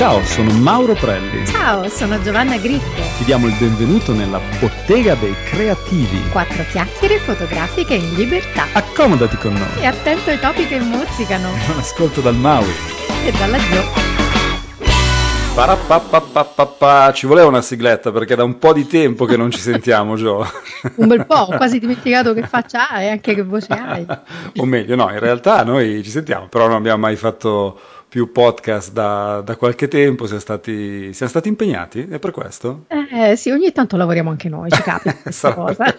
Ciao, sono Mauro Prelli. Ciao, sono Giovanna Griffo. Ti diamo il benvenuto nella Bottega dei Creativi. 4 chiacchiere fotografiche in libertà. Accomodati con noi. E attento ai topi che mozzicano. Un ascolto dal Mauro. E dalla Gio. Ci voleva una sigletta perché da un po' di tempo che non ci sentiamo, Gio. Un bel po', ho quasi dimenticato che faccia hai e anche che voce hai. O meglio, no, in realtà noi ci sentiamo, però non abbiamo mai fatto più podcast da qualche tempo, siamo stati impegnati, è per questo? Sì, ogni tanto lavoriamo anche noi, ci capita questa cosa.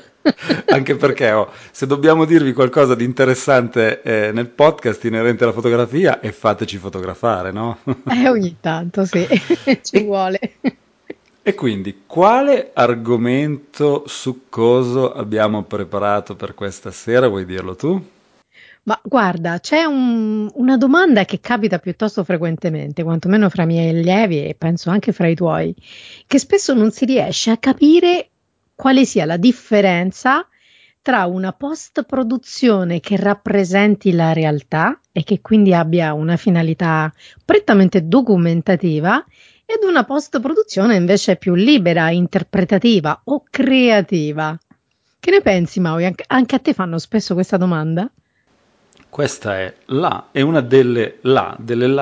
Anche perché se dobbiamo dirvi qualcosa di interessante nel podcast inerente alla fotografia, è fateci fotografare, no? Ogni tanto, sì, ci vuole. E quindi, quale argomento succoso abbiamo preparato per questa sera? Vuoi dirlo tu? Ma guarda, c'è una domanda che capita piuttosto frequentemente, quantomeno fra i miei allievi e penso anche fra i tuoi, che spesso non si riesce a capire quale sia la differenza tra una post-produzione che rappresenti la realtà e che quindi abbia una finalità prettamente documentativa ed una post-produzione invece più libera, interpretativa o creativa. Che ne pensi, Maui? Anche a te fanno spesso questa domanda? Questa è una delle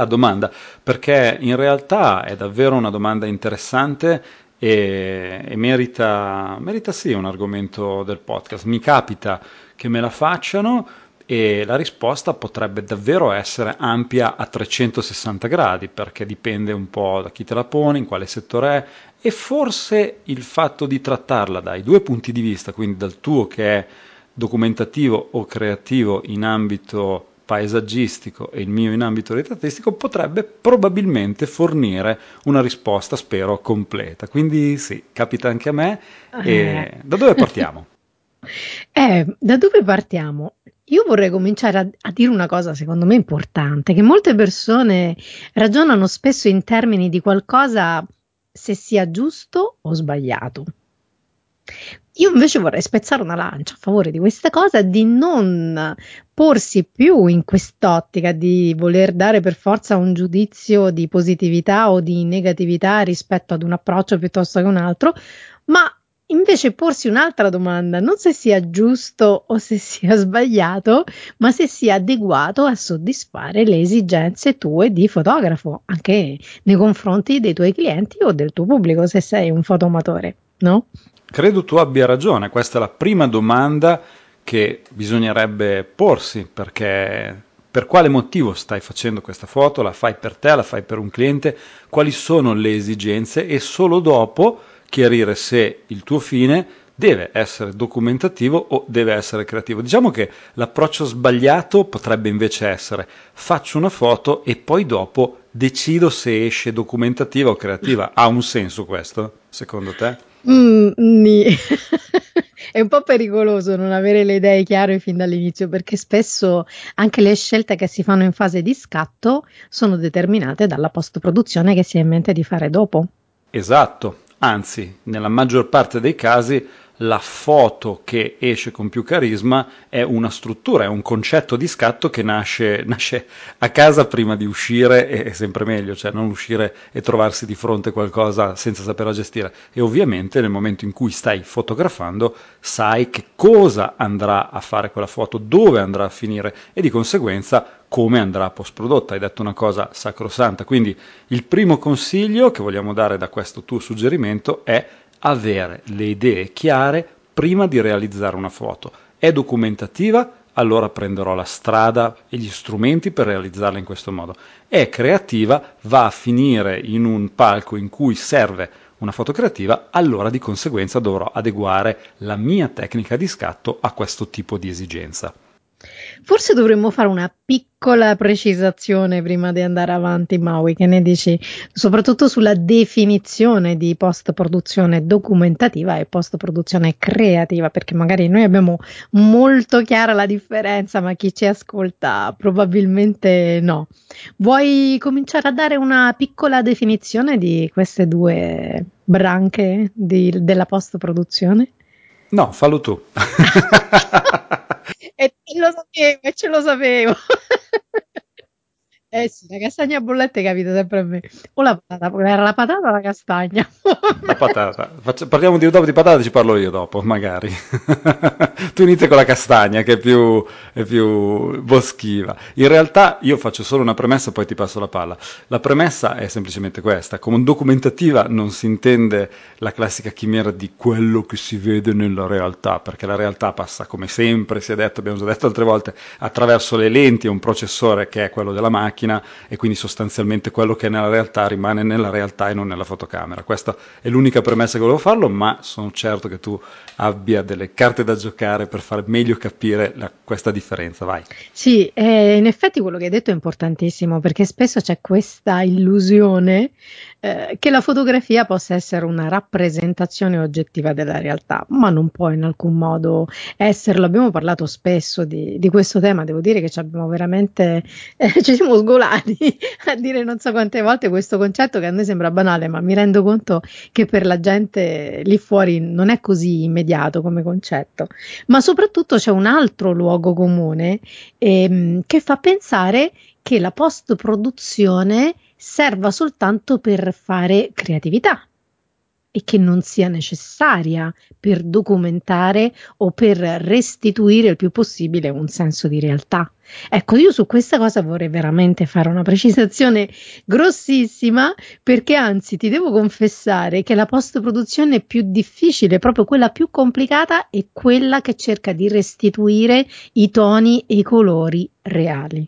domanda, perché in realtà è davvero una domanda interessante e merita sì un argomento del podcast. Mi capita che me la facciano e la risposta potrebbe davvero essere ampia a 360 gradi, perché dipende un po' da chi te la pone, in quale settore è, e forse il fatto di trattarla dai due punti di vista, quindi dal tuo che è documentativo o creativo in ambito paesaggistico e il mio in ambito ritrattistico, potrebbe probabilmente fornire una risposta, spero, completa. Quindi sì, capita anche a me. E da dove partiamo? Da dove partiamo? Io vorrei cominciare a dire una cosa secondo me importante, che molte persone ragionano spesso in termini di qualcosa se sia giusto o sbagliato. Io invece vorrei spezzare una lancia a favore di questa cosa, di non porsi più in quest'ottica di voler dare per forza un giudizio di positività o di negatività rispetto ad un approccio piuttosto che un altro, ma invece porsi un'altra domanda, non se sia giusto o se sia sbagliato, ma se sia adeguato a soddisfare le esigenze tue di fotografo, anche nei confronti dei tuoi clienti o del tuo pubblico, se sei un fotoamatore, no? Credo tu abbia ragione, questa è la prima domanda che bisognerebbe porsi, perché per quale motivo stai facendo questa foto, la fai per te, la fai per un cliente, quali sono le esigenze, e solo dopo chiarire se il tuo fine deve essere documentativo o deve essere creativo. Diciamo che l'approccio sbagliato potrebbe invece essere: faccio una foto e poi dopo decido se esce documentativa o creativa. Ha un senso questo, secondo te? È un po' pericoloso non avere le idee chiare fin dall'inizio, perché spesso anche le scelte che si fanno in fase di scatto sono determinate dalla post-produzione che si ha in mente di fare dopo. Esatto, anzi, nella maggior parte dei casi la foto che esce con più carisma è una struttura, è un concetto di scatto che nasce a casa prima di uscire, è sempre meglio, cioè non uscire e trovarsi di fronte a qualcosa senza saperla gestire. E ovviamente nel momento in cui stai fotografando sai che cosa andrà a fare quella foto, dove andrà a finire e di conseguenza come andrà post prodotta. Hai detto una cosa sacrosanta, quindi il primo consiglio che vogliamo dare da questo tuo suggerimento è avere le idee chiare prima di realizzare una foto. È documentativa? Allora prenderò la strada e gli strumenti per realizzarla in questo modo. È creativa? Va a finire in un palco in cui serve una foto creativa? Allora di conseguenza dovrò adeguare la mia tecnica di scatto a questo tipo di esigenza. Forse dovremmo fare una piccola precisazione prima di andare avanti, Maui, che ne dici? Soprattutto sulla definizione di post-produzione documentativa e post-produzione creativa, perché magari noi abbiamo molto chiara la differenza, ma chi ci ascolta probabilmente no. Vuoi cominciare a dare una piccola definizione di queste due branche della post-produzione? No, fallo tu. E ce lo sapevo. Eh sì, la castagna a bollette capita sempre a me. O la patata, perché era la patata o la castagna? La patata. Parliamo di patate, ci parlo io dopo, magari. Tu inizi con la castagna, che è più boschiva. In realtà io faccio solo una premessa, poi ti passo la palla. La premessa è semplicemente questa. Come documentativa non si intende la classica chimera di quello che si vede nella realtà, perché la realtà passa, come sempre si è detto, abbiamo già detto altre volte, attraverso le lenti e un processore che è quello della macchina, e quindi sostanzialmente quello che è nella realtà rimane nella realtà e non nella fotocamera. Questa è l'unica premessa che volevo farlo, ma sono certo che tu abbia delle carte da giocare per far meglio capire questa differenza. Vai. Sì, in effetti quello che hai detto è importantissimo, perché spesso c'è questa illusione che la fotografia possa essere una rappresentazione oggettiva della realtà, ma non può in alcun modo esserlo. Abbiamo parlato spesso di questo tema, devo dire che ci abbiamo veramente ci siamo sgolati a dire non so quante volte questo concetto, che a noi sembra banale, ma mi rendo conto che per la gente lì fuori non è così immediato come concetto. Ma soprattutto c'è un altro luogo comune che fa pensare che la post-produzione serva soltanto per fare creatività e che non sia necessaria per documentare o per restituire il più possibile un senso di realtà. Ecco, io su questa cosa vorrei veramente fare una precisazione grossissima, perché anzi ti devo confessare che la post-produzione è più difficile, proprio quella più complicata è quella che cerca di restituire i toni e i colori reali.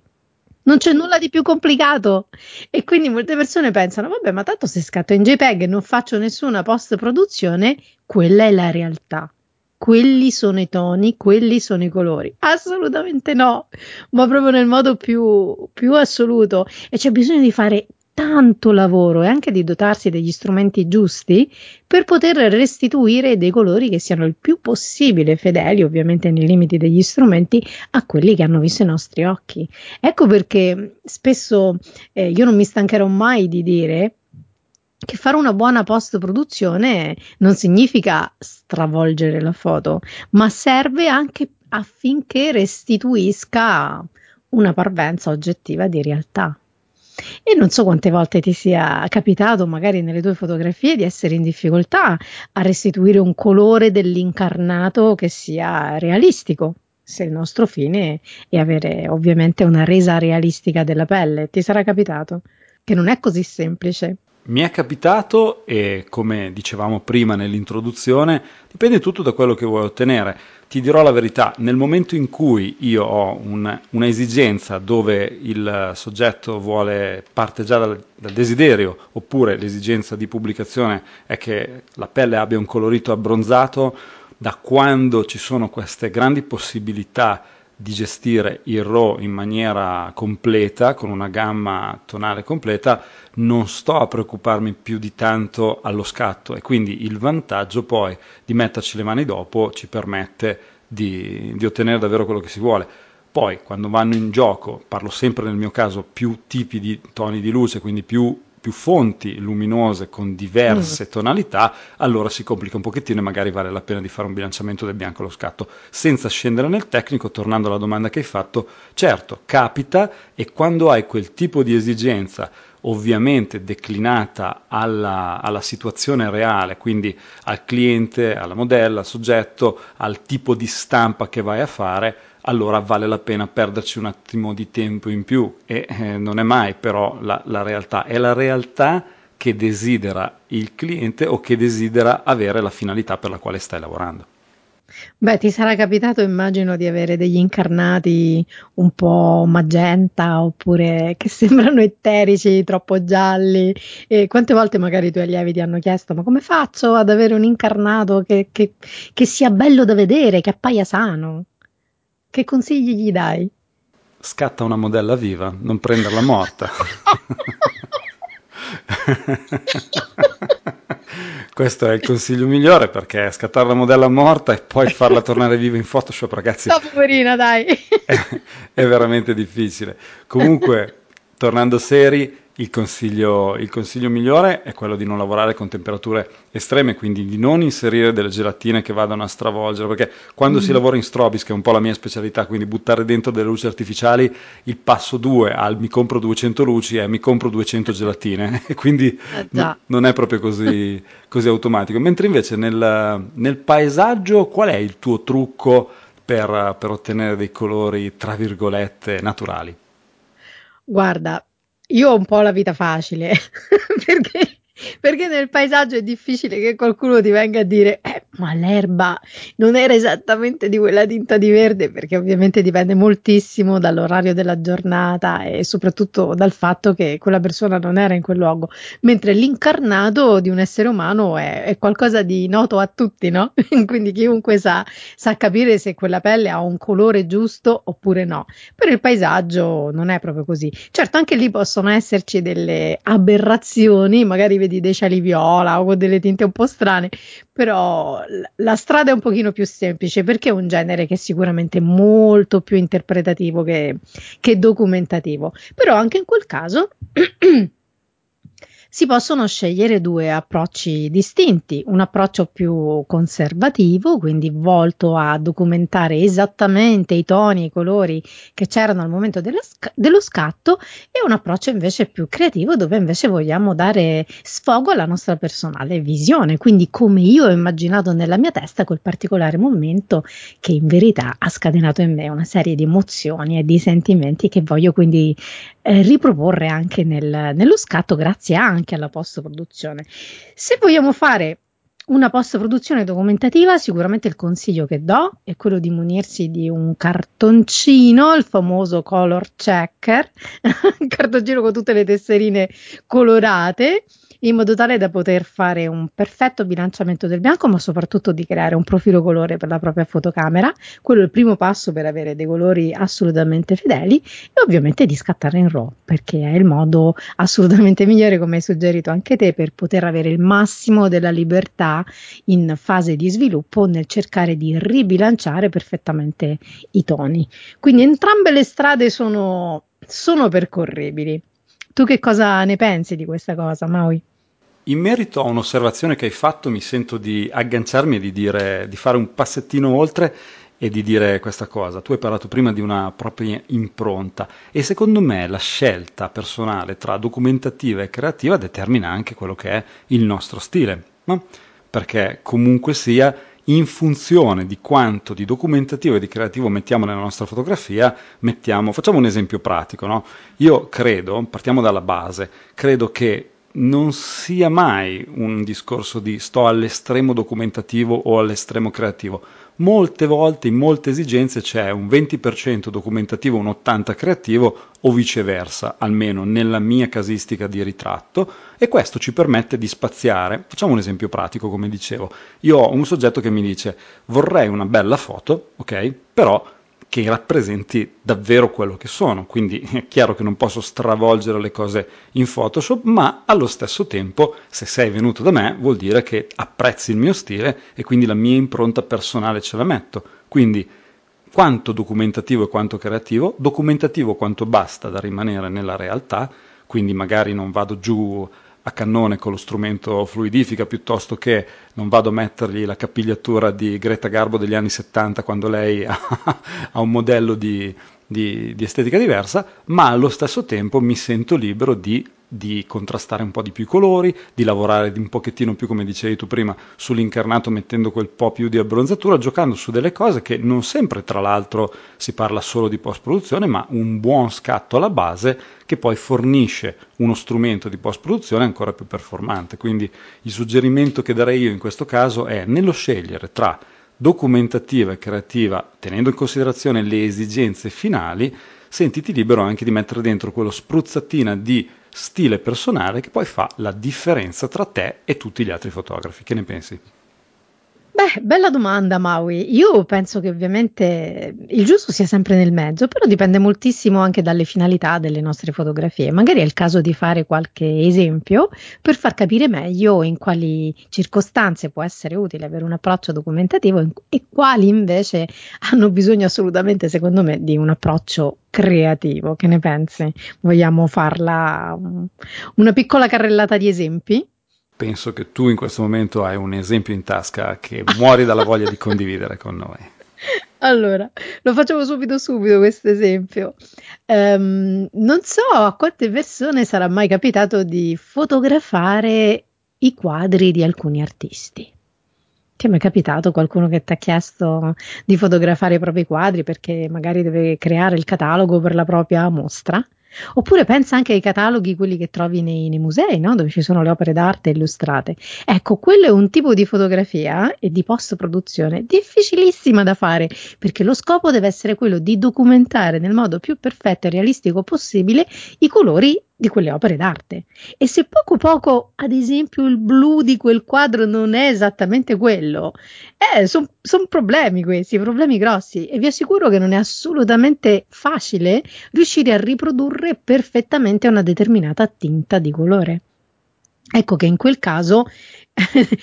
Non c'è nulla di più complicato, e quindi molte persone pensano: vabbè, ma tanto se scatto in JPEG e non faccio nessuna post-produzione, quella è la realtà, quelli sono i toni, quelli sono i colori. Assolutamente no, ma proprio nel modo più assoluto, e c'è bisogno di fare tanto lavoro e anche di dotarsi degli strumenti giusti per poter restituire dei colori che siano il più possibile fedeli, ovviamente nei limiti degli strumenti, a quelli che hanno visto i nostri occhi. Ecco perché spesso io non mi stancherò mai di dire che fare una buona post-produzione non significa stravolgere la foto, ma serve anche affinché restituisca una parvenza oggettiva di realtà. E non so quante volte ti sia capitato, magari nelle tue fotografie, di essere in difficoltà a restituire un colore dell'incarnato che sia realistico, se il nostro fine è avere ovviamente una resa realistica della pelle. Ti sarà capitato, che non è così semplice. Mi è capitato, e come dicevamo prima nell'introduzione, dipende tutto da quello che vuoi ottenere. Ti dirò la verità, nel momento in cui io ho una esigenza dove il soggetto vuole parte già dal desiderio, oppure l'esigenza di pubblicazione è che la pelle abbia un colorito abbronzato, da quando ci sono queste grandi possibilità di gestire il RAW in maniera completa, con una gamma tonale completa, non sto a preoccuparmi più di tanto allo scatto, e quindi il vantaggio poi di metterci le mani dopo ci permette di ottenere davvero quello che si vuole. Poi quando vanno in gioco, parlo sempre nel mio caso, più tipi di toni di luce, quindi più fonti luminose con diverse tonalità, allora si complica un pochettino e magari vale la pena di fare un bilanciamento del bianco allo scatto. Senza scendere nel tecnico, tornando alla domanda che hai fatto, certo, capita, e quando hai quel tipo di esigenza, ovviamente declinata alla situazione reale, quindi al cliente, alla modella, al soggetto, al tipo di stampa che vai a fare, allora vale la pena perderci un attimo di tempo in più, e non è mai però la realtà, è la realtà che desidera il cliente o che desidera avere la finalità per la quale stai lavorando. Beh, ti sarà capitato, immagino, di avere degli incarnati un po' magenta, oppure che sembrano eterici, troppo gialli, e quante volte magari i tuoi allievi ti hanno chiesto: ma come faccio ad avere un incarnato che sia bello da vedere, che appaia sano? Che consigli gli dai? Scatta una modella viva, non prenderla morta. Questo è il consiglio migliore, perché scattare la modella morta e poi farla tornare viva in Photoshop, ragazzi, no, poverina, dai. È veramente difficile. Comunque, tornando seri, Il consiglio migliore è quello di non lavorare con temperature estreme, quindi di non inserire delle gelatine che vadano a stravolgere, perché quando si lavora in strobis, che è un po' la mia specialità, quindi buttare dentro delle luci artificiali, il passo 2 al mi compro 200 luci è mi compro 200 gelatine, e quindi non è proprio così automatico. Mentre invece nel paesaggio, qual è il tuo trucco per ottenere dei colori, tra virgolette, naturali? Guarda, io ho un po' la vita facile, perché nel paesaggio è difficile che qualcuno ti venga a dire ma l'erba non era esattamente di quella tinta di verde, perché ovviamente dipende moltissimo dall'orario della giornata e soprattutto dal fatto che quella persona non era in quel luogo, mentre l'incarnato di un essere umano è qualcosa di noto a tutti, no? Quindi chiunque sa capire se quella pelle ha un colore giusto oppure no. Per il paesaggio non è proprio così. Certo, anche lì possono esserci delle aberrazioni, magari vedi dei cieli viola o delle tinte un po' strane, però la strada è un pochino più semplice, perché è un genere che è sicuramente molto più interpretativo che documentativo, però anche in quel caso si possono scegliere due approcci distinti: un approccio più conservativo, quindi volto a documentare esattamente i toni e i colori che c'erano al momento dello scatto, e un approccio invece più creativo, dove invece vogliamo dare sfogo alla nostra personale visione, quindi come io ho immaginato nella mia testa quel particolare momento, che in verità ha scatenato in me una serie di emozioni e di sentimenti che voglio quindi riproporre anche nello scatto, grazie anche alla post-produzione. Se vogliamo fare una post-produzione documentativa, sicuramente il consiglio che do è quello di munirsi di un cartoncino, il famoso color checker, un cartoncino con tutte le tesserine colorate, in modo tale da poter fare un perfetto bilanciamento del bianco, ma soprattutto di creare un profilo colore per la propria fotocamera. Quello è il primo passo per avere dei colori assolutamente fedeli, e ovviamente di scattare in RAW, perché è il modo assolutamente migliore, come hai suggerito anche te, per poter avere il massimo della libertà in fase di sviluppo nel cercare di ribilanciare perfettamente i toni. Quindi entrambe le strade sono percorribili. Tu che cosa ne pensi di questa cosa, Maui? In merito a un'osservazione che hai fatto, mi sento di agganciarmi e di fare un passettino oltre e di dire questa cosa. Tu hai parlato prima di una propria impronta, e secondo me la scelta personale tra documentativa e creativa determina anche quello che è il nostro stile, no? Perché comunque sia, in funzione di quanto di documentativo e di creativo mettiamo nella nostra fotografia, facciamo un esempio pratico, no? Io credo, partiamo dalla base, credo che non sia mai un discorso di sto all'estremo documentativo o all'estremo creativo. Molte volte, in molte esigenze, c'è un 20% documentativo, un 80% creativo, o viceversa, almeno nella mia casistica di ritratto, e questo ci permette di spaziare. Facciamo un esempio pratico, come dicevo. Io ho un soggetto che mi dice vorrei una bella foto, ok, però che rappresenti davvero quello che sono, quindi è chiaro che non posso stravolgere le cose in Photoshop, ma allo stesso tempo, se sei venuto da me, vuol dire che apprezzi il mio stile e quindi la mia impronta personale ce la metto. Quindi quanto documentativo e quanto creativo, documentativo quanto basta da rimanere nella realtà, quindi magari non vado giù a cannone con lo strumento fluidifica, piuttosto che non vado a mettergli la capigliatura di Greta Garbo degli anni 70 quando lei ha un modello di estetica diversa, ma allo stesso tempo mi sento libero di contrastare un po' di più i colori, di lavorare un pochettino più, come dicevi tu prima, sull'incarnato, mettendo quel po' più di abbronzatura, giocando su delle cose che non sempre, tra l'altro, si parla solo di post-produzione, ma un buon scatto alla base che poi fornisce uno strumento di post-produzione ancora più performante. Quindi il suggerimento che darei io in questo caso è, nello scegliere tra documentativa e creativa, tenendo in considerazione le esigenze finali, sentiti libero anche di mettere dentro quello spruzzatina di stile personale che poi fa la differenza tra te e tutti gli altri fotografi. Che ne pensi? Beh, bella domanda, Maui. Io penso che ovviamente il giusto sia sempre nel mezzo, però dipende moltissimo anche dalle finalità delle nostre fotografie. Magari è il caso di fare qualche esempio per far capire meglio in quali circostanze può essere utile avere un approccio documentativo e quali invece hanno bisogno assolutamente, secondo me, di un approccio creativo. Che ne pensi? Vogliamo farla una piccola carrellata di esempi? Penso che tu in questo momento hai un esempio in tasca che muori dalla voglia di condividere con noi. Allora, lo facciamo subito questo esempio. Non so a quante persone sarà mai capitato di fotografare i quadri di alcuni artisti. Ti è mai capitato qualcuno che ti ha chiesto di fotografare i propri quadri perché magari deve creare il catalogo per la propria mostra? Oppure pensa anche ai cataloghi, quelli che trovi nei musei, no? Dove ci sono le opere d'arte illustrate. Ecco, quello è un tipo di fotografia e di post-produzione difficilissima da fare, perché lo scopo deve essere quello di documentare nel modo più perfetto e realistico possibile i colori di quelle opere d'arte. E se poco poco, ad esempio, il blu di quel quadro non è esattamente quello, sono problemi questi, problemi grossi, e vi assicuro che non è assolutamente facile riuscire a riprodurre perfettamente una determinata tinta di colore. Ecco che in quel caso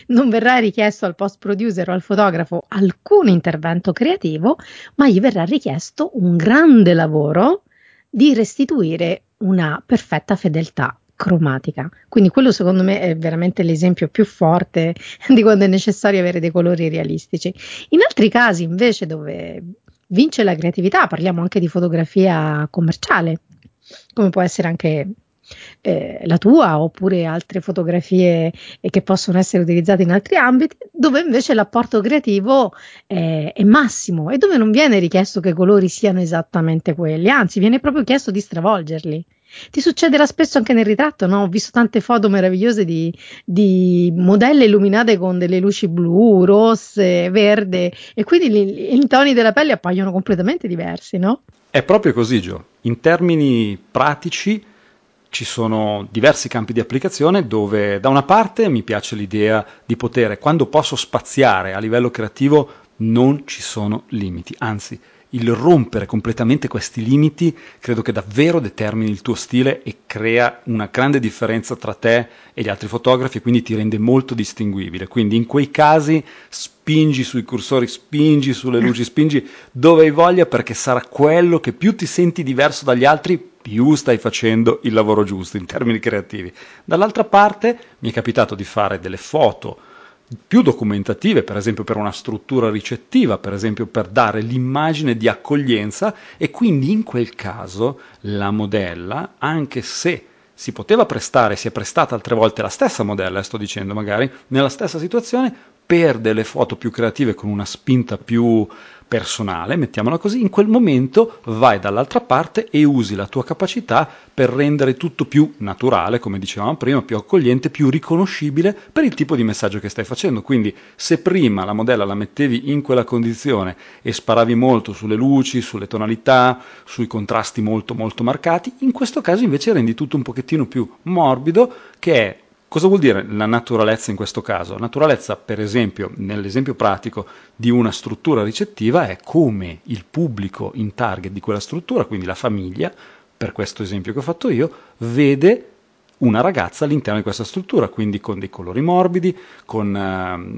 non verrà richiesto al post producer o al fotografo alcun intervento creativo, ma gli verrà richiesto un grande lavoro di restituire una perfetta fedeltà cromatica. Quindi quello secondo me è veramente l'esempio più forte di quando è necessario avere dei colori realistici. In altri casi invece dove vince la creatività, parliamo anche di fotografia commerciale, come può essere anche la tua, oppure altre fotografie che possono essere utilizzate in altri ambiti, dove invece l'apporto creativo è massimo e dove non viene richiesto che i colori siano esattamente quelli, anzi viene proprio chiesto di stravolgerli. Ti succederà spesso anche nel ritratto, no? Ho visto tante foto meravigliose di modelle illuminate con delle luci blu, rosse, verde, e quindi i toni della pelle appaiono completamente diversi, no? È proprio così, Gio. In termini pratici ci sono diversi campi di applicazione dove da una parte mi piace l'idea di poter, quando posso spaziare a livello creativo, non ci sono limiti, anzi il rompere completamente questi limiti credo che davvero determini il tuo stile e crea una grande differenza tra te e gli altri fotografi, quindi ti rende molto distinguibile. Quindi in quei casi spingi sui cursori, spingi sulle luci, spingi dove hai voglia, perché sarà quello che più ti senti diverso dagli altri, più stai facendo il lavoro giusto in termini creativi. Dall'altra parte mi è capitato di fare delle foto più documentative, per esempio per una struttura ricettiva, per esempio per dare l'immagine di accoglienza, e quindi in quel caso la modella, anche se si poteva prestare, si è prestata altre volte la stessa modella, sto dicendo magari, nella stessa situazione, per delle foto più creative con una spinta più personale, mettiamola così, in quel momento vai dall'altra parte e usi la tua capacità per rendere tutto più naturale, come dicevamo prima, più accogliente, più riconoscibile per il tipo di messaggio che stai facendo. Quindi se prima la modella la mettevi in quella condizione e sparavi molto sulle luci, sulle tonalità, sui contrasti molto molto marcati, in questo caso invece rendi tutto un pochettino più morbido, che è... Cosa vuol dire la naturalezza in questo caso? La naturalezza, per esempio, nell'esempio pratico di una struttura ricettiva, è come il pubblico in target di quella struttura, quindi la famiglia, per questo esempio che ho fatto io, vede una ragazza all'interno di questa struttura, quindi con dei colori morbidi, con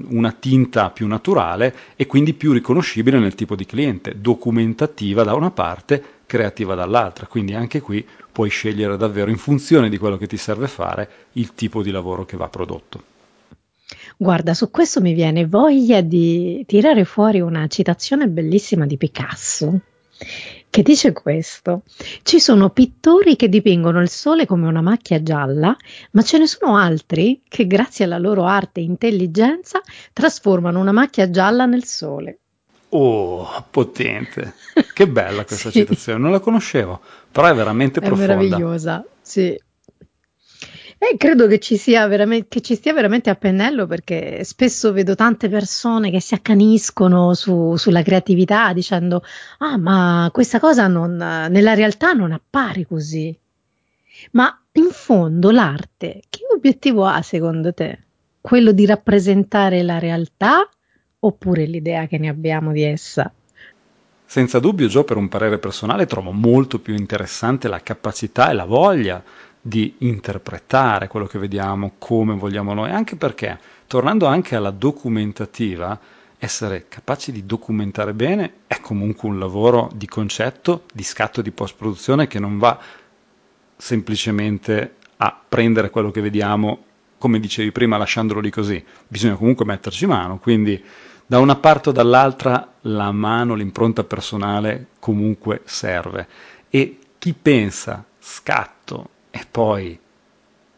una tinta più naturale e quindi più riconoscibile nel tipo di cliente, documentativa da una parte, creativa dall'altra. Quindi anche qui puoi scegliere davvero in funzione di quello che ti serve fare il tipo di lavoro che va prodotto. Guarda, su questo mi viene voglia di tirare fuori una citazione bellissima di Picasso, che dice questo: ci sono pittori che dipingono il sole come una macchia gialla, ma ce ne sono altri che grazie alla loro arte e intelligenza trasformano una macchia gialla nel sole. Oh, potente! Che bella questa sì. Citazione, non la conoscevo, però è veramente profonda. È meravigliosa, sì. E credo che ci stia veramente a pennello, perché spesso vedo tante persone che si accaniscono sulla creatività dicendo: ah, ma questa cosa nella realtà non appare così. Ma in fondo l'arte, che obiettivo ha secondo te? Quello di rappresentare la realtà oppure l'idea che ne abbiamo di essa? Senza dubbio, Gio, per un parere personale trovo molto più interessante la capacità e la voglia di interpretare quello che vediamo come vogliamo noi, anche perché, tornando anche alla documentativa, essere capaci di documentare bene è comunque un lavoro di concetto, di scatto, di post-produzione, che non va semplicemente a prendere quello che vediamo, come dicevi prima, lasciandolo lì così. Bisogna comunque metterci mano, quindi da una parte o dall'altra la mano, l'impronta personale comunque serve. E chi pensa scatto e poi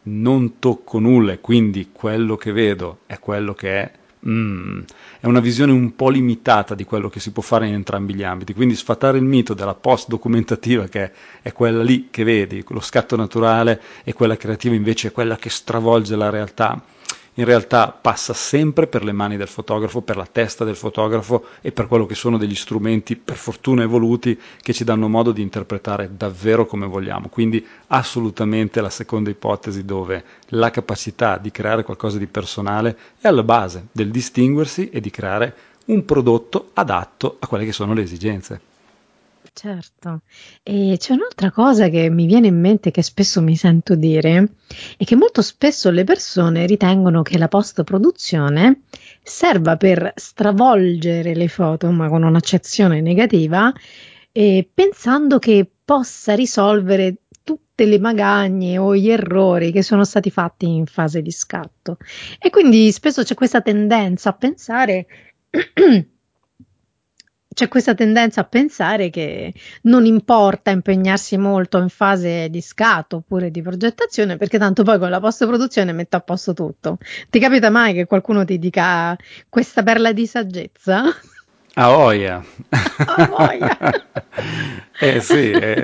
non tocco nulla e quindi quello che vedo è quello che è una visione un po' limitata di quello che si può fare in entrambi gli ambiti. Quindi sfatare il mito della post documentativa, che è quella lì che vedi, lo scatto naturale, e quella creativa invece è quella che stravolge la realtà, in realtà passa sempre per le mani del fotografo, per la testa del fotografo e per quello che sono degli strumenti, per fortuna evoluti, che ci danno modo di interpretare davvero come vogliamo. Quindi assolutamente la seconda ipotesi, dove la capacità di creare qualcosa di personale è alla base del distinguersi e di creare un prodotto adatto a quelle che sono le esigenze. Certo, e c'è un'altra cosa che mi viene in mente, che spesso mi sento dire, è che molto spesso le persone ritengono che la post-produzione serva per stravolgere le foto, ma con un'accezione negativa, pensando che possa risolvere tutte le magagne o gli errori che sono stati fatti in fase di scatto. E quindi spesso c'è questa tendenza a pensare che non importa impegnarsi molto in fase di scatto oppure di progettazione, perché tanto poi con la post-produzione metto a posto tutto. Ti capita mai che qualcuno ti dica questa perla di saggezza? A voglia!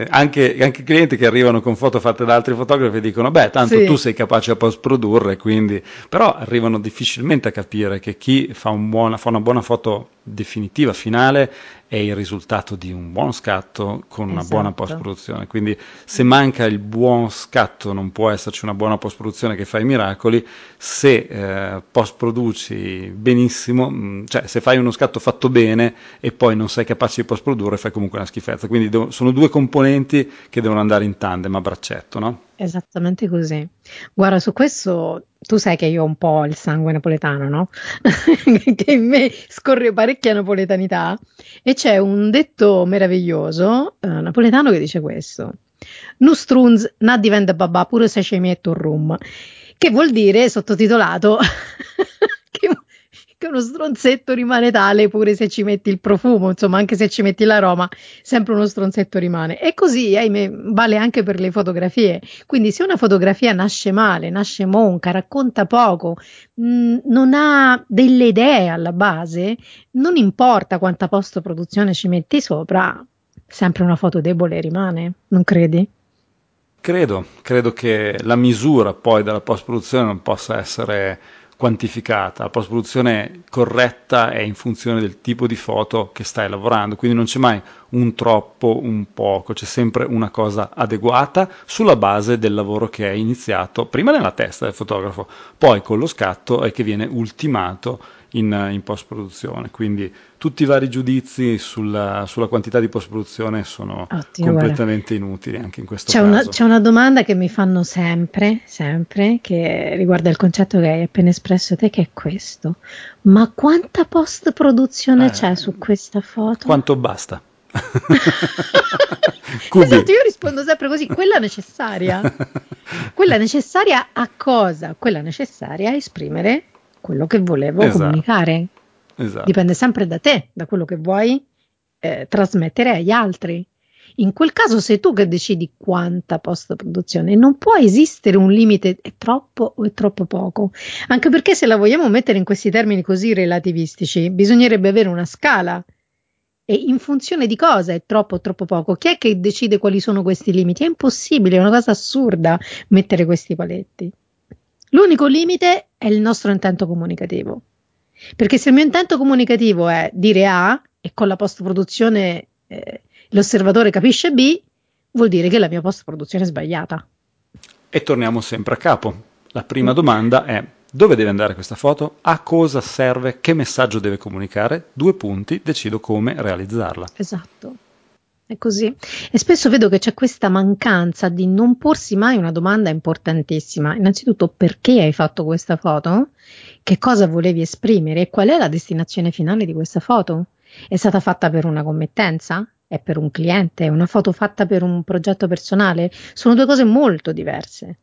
Anche clienti che arrivano con foto fatte da altri fotografi e dicono tanto sì, tu sei capace a post-produrre, quindi. Però arrivano difficilmente a capire che chi fa una buona foto definitiva, finale, è il risultato di un buon scatto con una buona post-produzione. Quindi se manca il buon scatto non può esserci una buona post-produzione che fa i miracoli. Se post-produci benissimo, cioè se fai uno scatto fatto bene e poi non sei capace di post-produrre, fai comunque una schifezza. Quindi sono due componenti che devono andare in tandem a braccetto, no? Esattamente così. Guarda, su questo tu sai che io ho un po' il sangue napoletano, no? Che in me scorre parecchia napoletanità, e c'è un detto meraviglioso napoletano che dice questo: Nustruns na diventa babà pure se ci metto un rum, che vuol dire, sottotitolato, che uno stronzetto rimane tale pure se ci metti il profumo, insomma, anche se ci metti l'aroma, sempre uno stronzetto rimane. E così, ahimè, vale anche per le fotografie. Quindi se una fotografia nasce male, nasce monca, racconta poco, non ha delle idee alla base, non importa quanta post-produzione ci metti sopra, sempre una foto debole rimane, non credi? Credo che la misura poi della post-produzione non possa essere quantificata. La post-produzione corretta è in funzione del tipo di foto che stai lavorando, quindi non c'è mai un troppo, un poco, c'è sempre una cosa adeguata sulla base del lavoro che è iniziato prima nella testa del fotografo, poi con lo scatto, e che viene ultimato in post-produzione. Quindi tutti i vari giudizi sulla quantità di post-produzione sono completamente inutili anche in questo caso. C'è una domanda che mi fanno sempre, che riguarda il concetto che hai appena espresso te, che è questo: ma quanta post-produzione c'è su questa foto? Quanto basta? Esatto, io rispondo sempre così: quella necessaria a cosa? Quella necessaria a esprimere quello che volevo comunicare. Esatto. Dipende sempre da te, da quello che vuoi trasmettere agli altri. In quel caso sei tu che decidi quanta post-produzione. Non può esistere un limite, è troppo o è troppo poco. Anche perché, se la vogliamo mettere in questi termini così relativistici, bisognerebbe avere una scala. E in funzione di cosa è troppo o troppo poco? Chi è che decide quali sono questi limiti? È impossibile, è una cosa assurda mettere questi paletti. L'unico limite è il nostro intento comunicativo. Perché se il mio intento comunicativo è dire A e con la post-produzione l'osservatore capisce B, vuol dire che la mia post-produzione è sbagliata. E torniamo sempre a capo. La prima domanda è: dove deve andare questa foto? A cosa serve? Che messaggio deve comunicare? 2 punti, decido come realizzarla. Esatto. È così. E spesso vedo che c'è questa mancanza di non porsi mai una domanda importantissima. Innanzitutto, perché hai fatto questa foto? che cosa volevi esprimere e qual è la destinazione finale di questa foto? È stata fatta per una committenza? È per un cliente? È una foto fatta per un progetto personale? Sono due cose molto diverse.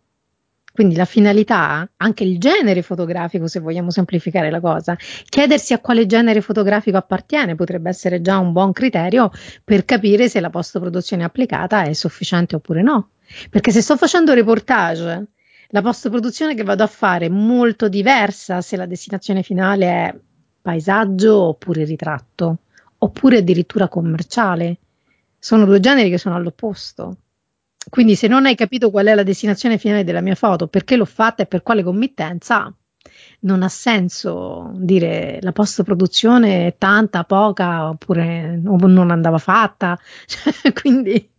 Quindi la finalità, anche il genere fotografico, se vogliamo semplificare la cosa, chiedersi a quale genere fotografico appartiene potrebbe essere già un buon criterio per capire se la post-produzione applicata è sufficiente oppure no. Perché se sto facendo reportage, la post-produzione che vado a fare è molto diversa se la destinazione finale è paesaggio oppure ritratto, oppure addirittura commerciale. Sono due generi che sono all'opposto. Quindi se non hai capito qual è la destinazione finale della mia foto, perché l'ho fatta e per quale committenza, non ha senso dire la post-produzione è tanta, poca, oppure non andava fatta. Cioè, quindi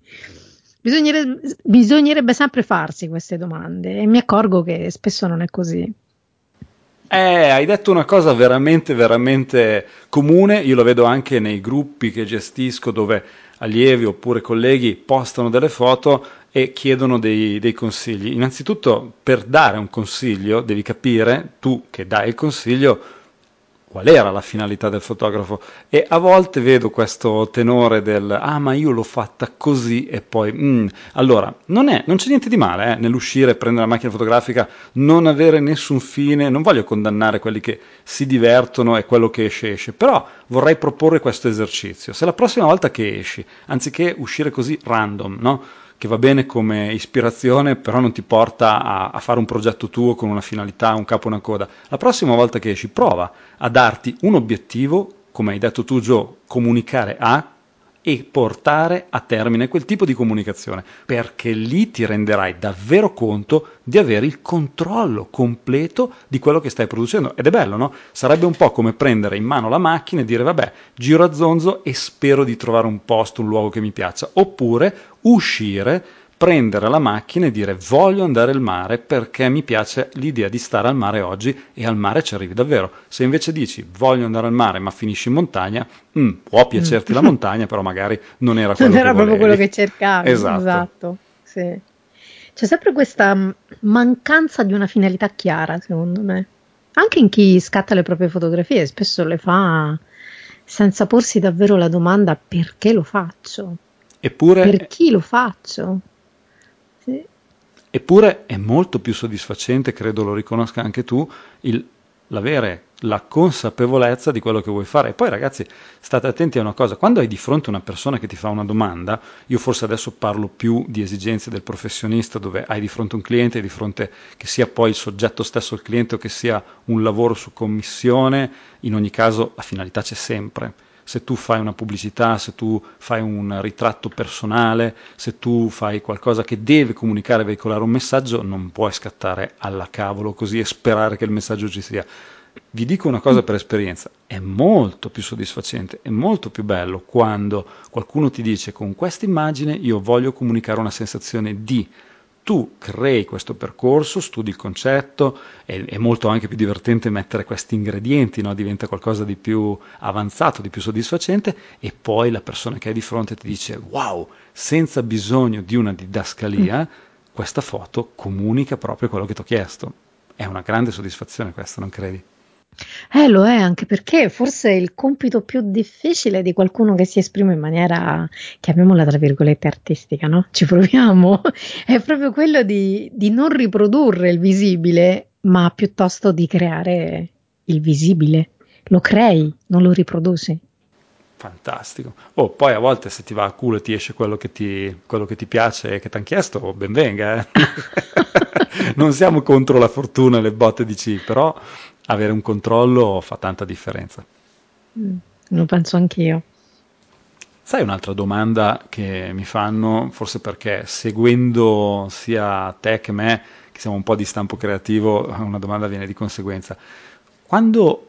bisognerebbe sempre farsi queste domande e mi accorgo che spesso non è così. Hai detto una cosa veramente, veramente comune, io lo vedo anche nei gruppi che gestisco dove allievi oppure colleghi postano delle foto e chiedono dei consigli. Innanzitutto, per dare un consiglio devi capire, tu che dai il consiglio, qual era la finalità del fotografo. E a volte vedo questo tenore del ma io l'ho fatta così e poi allora non c'è niente di male nell'uscire e prendere la macchina fotografica, non avere nessun fine, non voglio condannare quelli che si divertono e quello che esce, però vorrei proporre questo esercizio: se la prossima volta che esci, anziché uscire così random, no? Che va bene come ispirazione, però non ti porta a fare un progetto tuo con una finalità, un capo, una coda. La prossima volta che esci, prova a darti un obiettivo, come hai detto tu, Gio, comunicare e portare a termine quel tipo di comunicazione, perché lì ti renderai davvero conto di avere il controllo completo di quello che stai producendo. Ed è bello, no? Sarebbe un po' come prendere in mano la macchina e dire vabbè, giro a zonzo e spero di trovare un posto, un luogo che mi piaccia, oppure uscire, prendere la macchina e dire voglio andare al mare perché mi piace l'idea di stare al mare oggi, e al mare ci arrivi davvero. Se invece dici voglio andare al mare ma finisci in montagna, può piacerti la montagna, però magari non era quello che volevi. Proprio quello che cercavi. Esatto. Sì. C'è sempre questa mancanza di una finalità chiara, secondo me, anche in chi scatta le proprie fotografie. Spesso le fa senza porsi davvero la domanda perché lo faccio, eppure per chi lo faccio. Eppure è molto più soddisfacente, credo lo riconosca anche tu, l'avere la consapevolezza di quello che vuoi fare. E poi ragazzi, state attenti a una cosa: quando hai di fronte una persona che ti fa una domanda, io forse adesso parlo più di esigenze del professionista, dove hai di fronte un cliente, hai di fronte, che sia poi il soggetto stesso il cliente o che sia un lavoro su commissione, in ogni caso la finalità c'è sempre. Se tu fai una pubblicità, se tu fai un ritratto personale, se tu fai qualcosa che deve comunicare, veicolare un messaggio, non puoi scattare alla cavolo così e sperare che il messaggio ci sia. Vi dico una cosa per esperienza: è molto più soddisfacente, è molto più bello quando qualcuno ti dice con questa immagine io voglio comunicare una sensazione di... Tu crei questo percorso, studi il concetto, è molto anche più divertente mettere questi ingredienti, no? Diventa qualcosa di più avanzato, di più soddisfacente, e poi la persona che hai di fronte ti dice wow, senza bisogno di una didascalia, questa foto comunica proprio quello che ti ho chiesto. È una grande soddisfazione questa, non credi? Lo è, anche perché forse è il compito più difficile di qualcuno che si esprime in maniera, chiamiamola tra virgolette, artistica, no? Ci proviamo, è proprio quello di non riprodurre il visibile, ma piuttosto di creare il visibile. Lo crei, non lo riproduci. Fantastico. Poi a volte se ti va a culo e ti esce quello che ti piace e che ti han chiesto, ben venga. Non siamo contro la fortuna e le botte di C, però avere un controllo fa tanta differenza. Lo penso anch'io. Sai, un'altra domanda che mi fanno, forse perché seguendo sia te che me, che siamo un po' di stampo creativo, una domanda viene di conseguenza: quando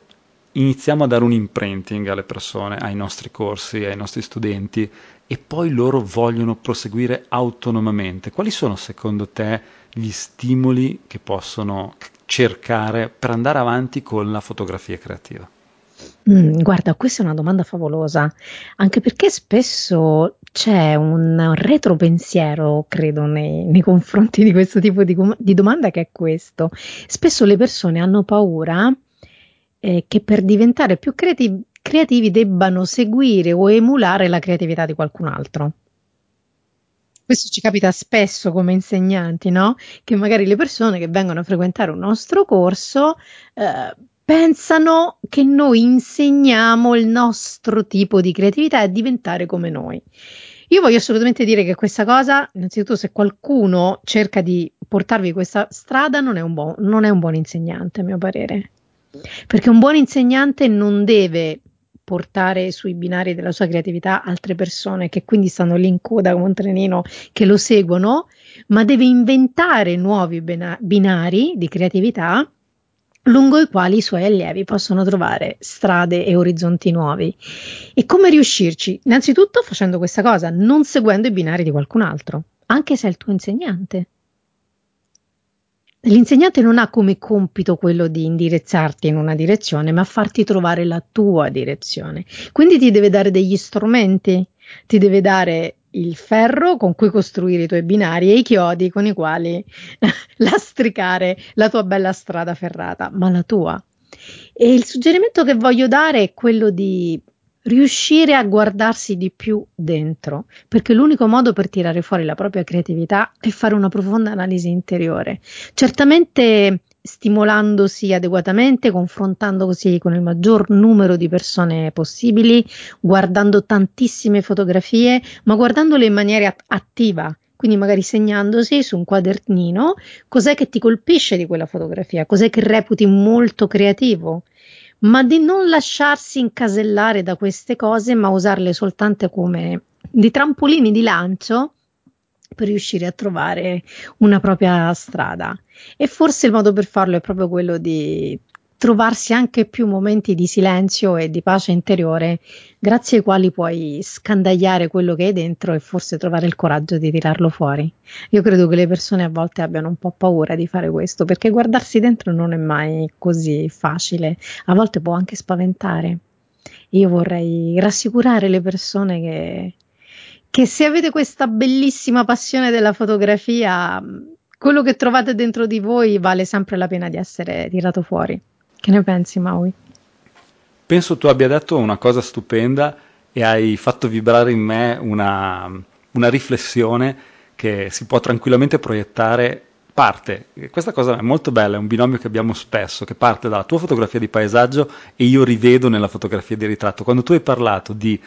iniziamo a dare un imprinting alle persone, ai nostri corsi, ai nostri studenti, e poi loro vogliono proseguire autonomamente, quali sono secondo te gli stimoli che possono cercare per andare avanti con la fotografia creativa? Guarda, questa è una domanda favolosa, anche perché spesso c'è un retropensiero, credo, nei confronti di questo tipo di domanda, che è questo: spesso le persone hanno paura che per diventare più creativi debbano seguire o emulare la creatività di qualcun altro. Questo ci capita spesso come insegnanti, no? Che magari le persone che vengono a frequentare un nostro corso pensano che noi insegniamo il nostro tipo di creatività e diventare come noi. Io voglio assolutamente dire che questa cosa, innanzitutto, se qualcuno cerca di portarvi questa strada, non è un buon insegnante, a mio parere. Perché un buon insegnante non deve portare sui binari della sua creatività altre persone che quindi stanno lì in coda come un trenino che lo seguono, ma deve inventare nuovi binari di creatività lungo i quali i suoi allievi possono trovare strade e orizzonti nuovi. E come riuscirci? Innanzitutto facendo questa cosa, non seguendo i binari di qualcun altro, anche se è il tuo insegnante. L'insegnante non ha come compito quello di indirizzarti in una direzione, ma farti trovare la tua direzione. Quindi ti deve dare degli strumenti, ti deve dare il ferro con cui costruire i tuoi binari e i chiodi con i quali lastricare la tua bella strada ferrata, ma la tua. E il suggerimento che voglio dare è quello di riuscire a guardarsi di più dentro, perché l'unico modo per tirare fuori la propria creatività è fare una profonda analisi interiore, certamente stimolandosi adeguatamente, confrontandosi con il maggior numero di persone possibili, guardando tantissime fotografie, ma guardandole in maniera attiva, quindi magari segnandosi su un quadernino cos'è che ti colpisce di quella fotografia, cos'è che reputi molto creativo, ma di non lasciarsi incasellare da queste cose, ma usarle soltanto come dei trampolini di lancio per riuscire a trovare una propria strada. E forse il modo per farlo è proprio quello di trovarsi anche più momenti di silenzio e di pace interiore, grazie ai quali puoi scandagliare quello che hai dentro e forse trovare il coraggio di tirarlo fuori. Io credo che le persone a volte abbiano un po' paura di fare questo, perché guardarsi dentro non è mai così facile, a volte può anche spaventare. Io vorrei rassicurare le persone che se avete questa bellissima passione della fotografia, quello che trovate dentro di voi vale sempre la pena di essere tirato fuori. Che ne pensi, Maui? Penso tu abbia detto una cosa stupenda e hai fatto vibrare in me una riflessione che si può tranquillamente proiettare. Parte, questa cosa è molto bella, è un binomio che abbiamo spesso, che parte dalla tua fotografia di paesaggio e io rivedo nella fotografia di ritratto. Quando tu hai parlato di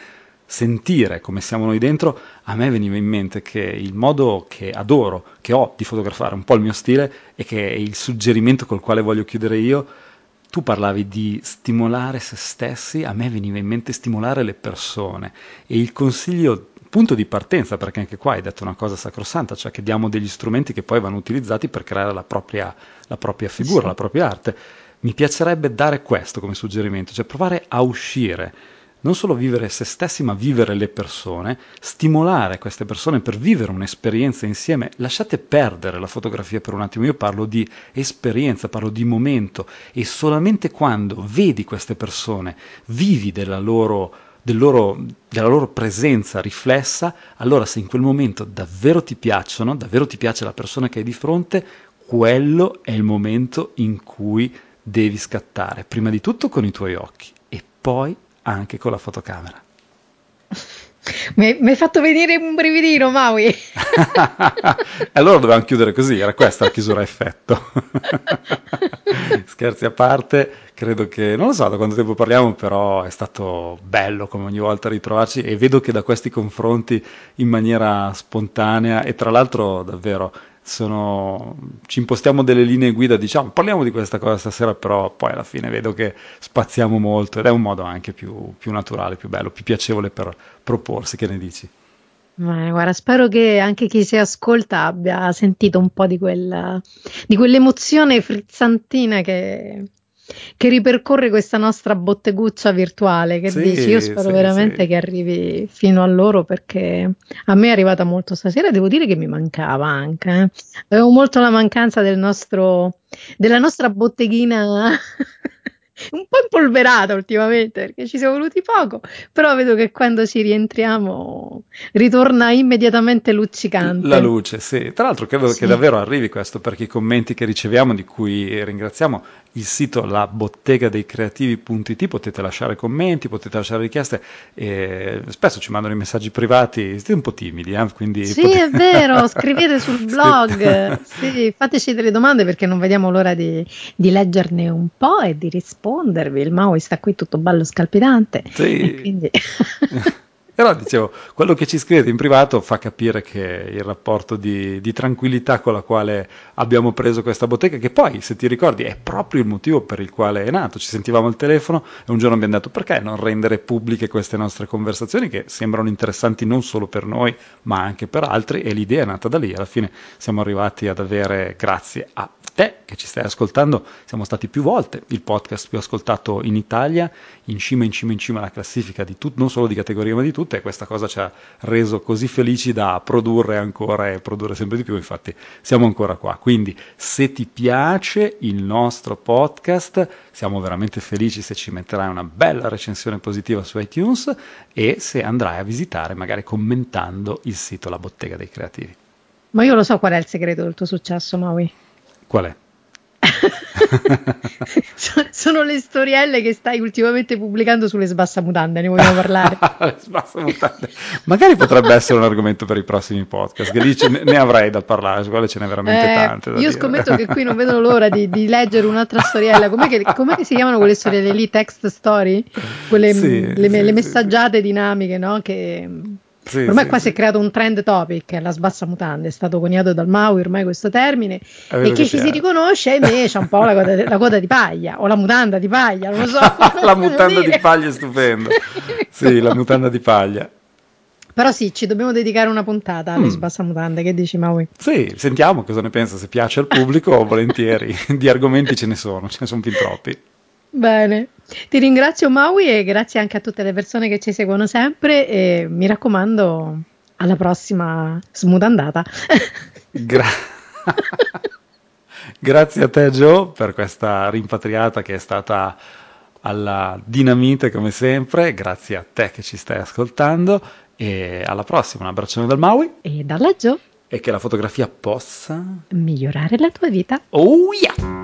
sentire come siamo noi dentro, a me veniva in mente che il modo che adoro, che ho di fotografare, un po' il mio stile, e che è il suggerimento col quale voglio chiudere io. Tu parlavi di stimolare se stessi, a me veniva in mente stimolare le persone, e il consiglio, punto di partenza, perché anche qua hai detto una cosa sacrosanta, cioè che diamo degli strumenti che poi vanno utilizzati per creare la propria figura, sì, la propria arte. Mi piacerebbe dare questo come suggerimento, cioè provare a uscire, non solo vivere se stessi, ma vivere le persone, stimolare queste persone per vivere un'esperienza insieme. Lasciate perdere la fotografia per un attimo, io parlo di esperienza, parlo di momento, e solamente quando vedi queste persone, vivi della loro presenza riflessa, allora se in quel momento davvero ti piacciono, davvero ti piace la persona che hai di fronte, quello è il momento in cui devi scattare, prima di tutto con i tuoi occhi e poi anche con la fotocamera. Mi hai fatto venire un brividino, Maui. Allora dovevamo chiudere così, era questa la chiusura a effetto. Scherzi a parte, credo che, non lo so da quanto tempo parliamo, però è stato bello come ogni volta ritrovarci, e vedo che da questi confronti in maniera spontanea, e tra l'altro davvero ci impostiamo delle linee guida, diciamo parliamo di questa cosa stasera, però poi alla fine vedo che spaziamo molto, ed è un modo anche più naturale, più bello, più piacevole per proporsi. Che ne dici? Guarda, spero che anche chi si ascolta abbia sentito un po' di quell'emozione frizzantina che ripercorre questa nostra botteguccia virtuale, che sì, dici? Io spero veramente che arrivi fino a loro, perché a me è arrivata molto stasera, devo dire che mi mancava anche, avevo molto la mancanza della nostra botteghina un po' impolverata ultimamente, perché ci siamo voluti poco, però vedo che quando ci rientriamo ritorna immediatamente luccicante la luce, sì. Tra l'altro credo che davvero arrivi questo, perché i commenti che riceviamo, di cui ringraziamo, il sito labottegadeiCreativi.it, potete lasciare commenti, potete lasciare richieste, spesso ci mandano i messaggi privati, siete un po' timidi, quindi sì, è vero, scrivete sul blog, sì, fateci delle domande perché non vediamo l'ora di leggerne un po' e di rispondervi. Il Maui sta qui tutto bello scalpitante, sì. E quindi però dicevo, quello che ci scrivete in privato fa capire che il rapporto di tranquillità con la quale abbiamo preso questa bottega, che poi, se ti ricordi, è proprio il motivo per il quale è nato. Ci sentivamo al telefono e un giorno abbiamo detto: perché non rendere pubbliche queste nostre conversazioni che sembrano interessanti non solo per noi ma anche per altri, e l'idea è nata da lì. Alla fine siamo arrivati ad avere, grazie a te che ci stai ascoltando, siamo stati più volte il podcast più ascoltato in Italia, in cima alla classifica di non solo di categoria ma di tutto. E questa cosa ci ha reso così felici da produrre ancora e produrre sempre di più, infatti siamo ancora qua. Quindi se ti piace il nostro podcast, siamo veramente felici se ci metterai una bella recensione positiva su iTunes e se andrai a visitare, magari commentando, il sito La Bottega dei Creativi. Ma io lo so qual è il segreto del tuo successo, Maui. Qual è? Sono le storielle che stai ultimamente pubblicando sulle sbassamutande, ne vogliamo parlare? Le sbassamutande magari potrebbe essere un argomento per i prossimi podcast, che lì ne avrei da parlare, su quelle ce n'è veramente tante da io dire. Scommetto che qui non vedono l'ora di leggere un'altra storiella. Com'è che si chiamano quelle storielle lì? Text story? Quelle, sì, le messaggiate dinamiche, no? Che sì, ormai qua si è creato un trend topic, la sbassamutande, è stato coniato dal Maui ormai questo termine, e chi ci si riconosce invece ha un po' la coda di paglia o la mutanda di paglia, non lo so. La mutanda di paglia è stupendo. Sì, la mutanda di paglia. Però sì, ci dobbiamo dedicare una puntata alle sbassamutande, che dici, Maui? Sì, sentiamo cosa ne pensa, se piace al pubblico volentieri, di argomenti ce ne sono fin troppi. Bene, ti ringrazio Maui e grazie anche a tutte le persone che ci seguono sempre e mi raccomando, alla prossima smutandata. Grazie a te Gio per questa rimpatriata che è stata alla dinamite come sempre, grazie a te che ci stai ascoltando e alla prossima, un abbraccione dal Maui e dalla Gio, e che la fotografia possa migliorare la tua vita. Oh yeah!